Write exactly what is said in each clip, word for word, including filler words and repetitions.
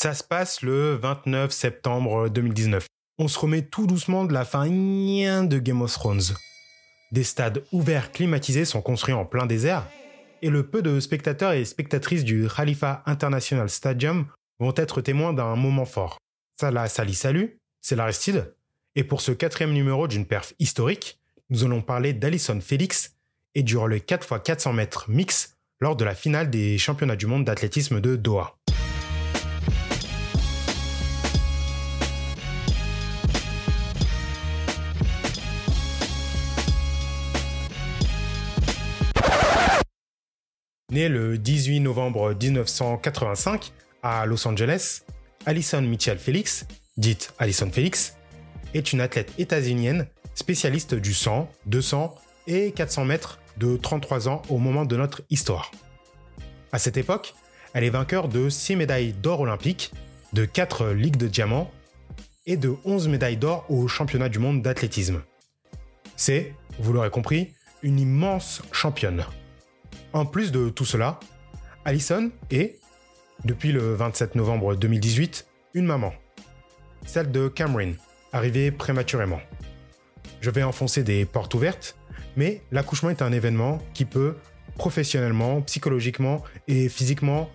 Ça se passe le vingt-neuf septembre deux mille dix-neuf. On se remet tout doucement de la fin de Game of Thrones. Des stades ouverts climatisés sont construits en plein désert, et le peu de spectateurs et spectatrices du Khalifa International Stadium vont être témoins d'un moment fort. Salah Sali Salut, c'est l'Aristide, et pour ce quatrième numéro d'une perf historique, nous allons parler d'Allyson Felix et du relais quatre fois quatre cents mètres mix lors de la finale des championnats du monde d'athlétisme de Doha. Né le dix-huit novembre dix-neuf cent quatre-vingt-cinq à Los Angeles, Allyson Michelle Felix, dite Allyson Felix, est une athlète états-unienne spécialiste du cent, deux cents et quatre cents mètres de trente-trois ans au moment de notre histoire. À cette époque, elle est vainqueur de six médailles d'or olympiques, de quatre ligues de diamants et de onze médailles d'or aux championnats du monde d'athlétisme. C'est, vous l'aurez compris, une immense championne. En plus de tout cela, Allyson est, depuis le vingt-sept novembre deux mille dix-huit, une maman. Celle de Cameron, arrivée prématurément. Je vais enfoncer des portes ouvertes, mais l'accouchement est un événement qui peut, professionnellement, psychologiquement et physiquement,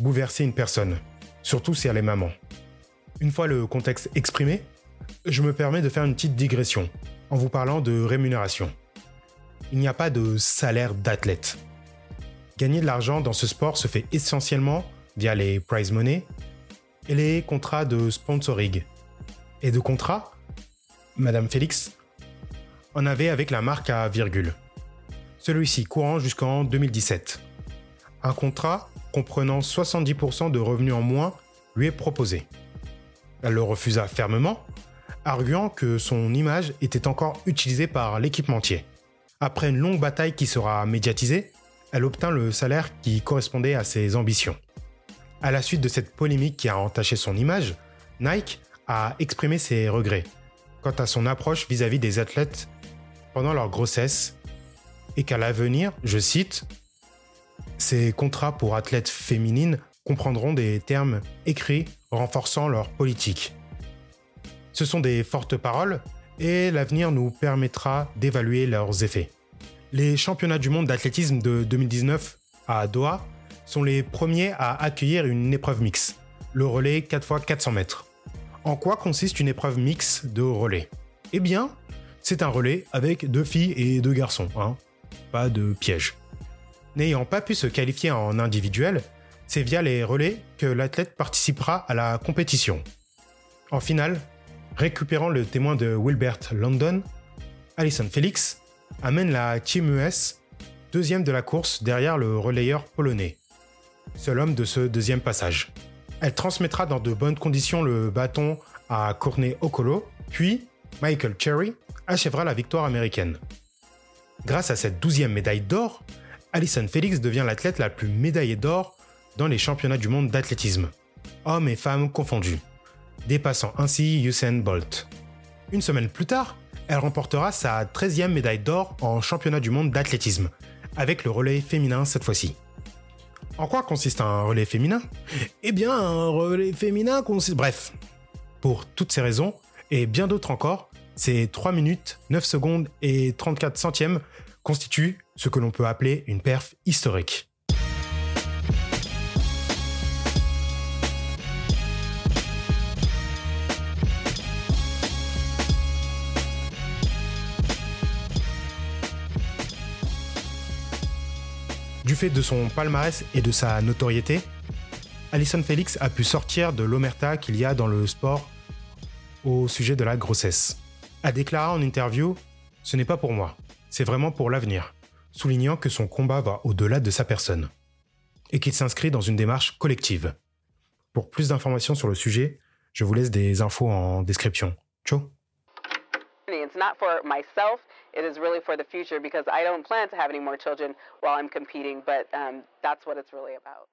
bouleverser une personne, surtout si elle est maman. Une fois le contexte exprimé, je me permets de faire une petite digression en vous parlant de rémunération. Il n'y a pas de salaire d'athlète. Gagner de l'argent dans ce sport se fait essentiellement via les prize money et les contrats de sponsoring. Et de contrats, Madame Félix en avait avec la marque à virgule. Celui-ci courant jusqu'en deux mille dix-sept. Un contrat comprenant soixante-dix pour cent de revenus en moins lui est proposé. Elle le refusa fermement, arguant que son image était encore utilisée par l'équipementier. Après une longue bataille qui sera médiatisée, elle obtint le salaire qui correspondait à ses ambitions. À la suite de cette polémique qui a entaché son image, Nike a exprimé ses regrets quant à son approche vis-à-vis des athlètes pendant leur grossesse et qu'à l'avenir, je cite, « Ces contrats pour athlètes féminines comprendront des termes écrits renforçant leur politique. Ce sont des fortes paroles et l'avenir nous permettra d'évaluer leurs effets. » Les championnats du monde d'athlétisme de deux mille dix-neuf à Doha sont les premiers à accueillir une épreuve mixte, le relais quatre fois quatre cents mètres. En quoi consiste une épreuve mixte de relais ? Eh bien, c'est un relais avec deux filles et deux garçons, hein. Pas de piège. N'ayant pas pu se qualifier en individuel, c'est via les relais que l'athlète participera à la compétition. En finale, récupérant le témoin de Wilbert London, Allyson Felix amène la Team U S deuxième de la course derrière le relayeur polonais, seul homme de ce deuxième passage. Elle transmettra dans de bonnes conditions le bâton à Courtney Okolo, puis Michael Cherry achèvera la victoire américaine. Grâce à cette douzième médaille d'or, Allyson Felix devient l'athlète la plus médaillée d'or dans les championnats du monde d'athlétisme, hommes et femmes confondus, dépassant ainsi Usain Bolt. Une semaine plus tard, elle remportera sa treizième médaille d'or en championnat du monde d'athlétisme, avec le relais féminin cette fois-ci. En quoi consiste un relais féminin ? Eh bien, un relais féminin consiste... Bref, pour toutes ces raisons, et bien d'autres encore, ces trois minutes, neuf secondes et trente-quatre centièmes constituent ce que l'on peut appeler une perf historique. Du fait de son palmarès et de sa notoriété, Allyson Felix a pu sortir de l'omerta qu'il y a dans le sport au sujet de la grossesse. A déclaré en interview « Ce n'est pas pour moi, c'est vraiment pour l'avenir », soulignant que son combat va au-delà de sa personne et qu'il s'inscrit dans une démarche collective. Pour plus d'informations sur le sujet, je vous laisse des infos en description. Ciao. It's not for myself. It is really for the future because I don't plan to have any more children while I'm competing, but um, that's what it's really about.